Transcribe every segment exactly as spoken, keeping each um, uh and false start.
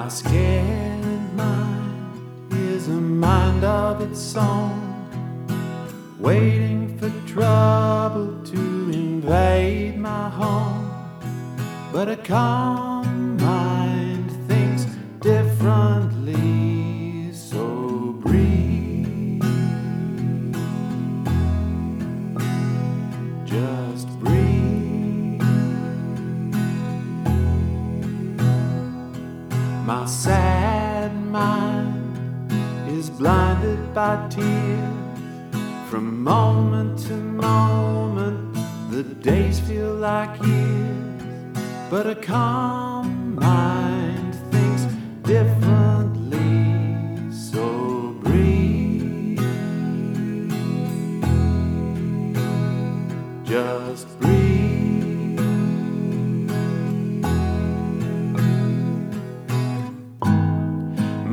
My scanning mind is a mind of its own, waiting for trouble to invade my home. But a calm mind thinks differently, so breathe, just breathe. My sad mind is blinded by tears. From moment to moment, the days feel like years. But a calm mind thinks differently, so breathe, just breathe.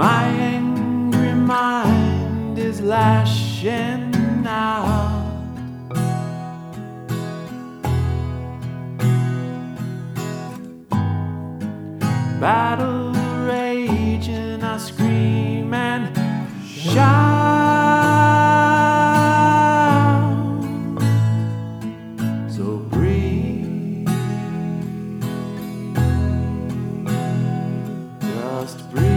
My angry mind is lashing out, battle rage, and I scream and shout. So breathe, just breathe.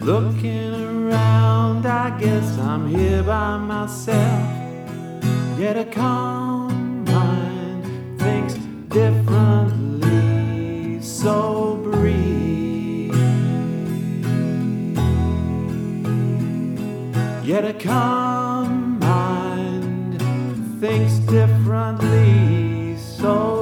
Looking around, I guess I'm here by myself. Yet a calm mind thinks differently, so breathe. Yet a calm mind thinks differently, so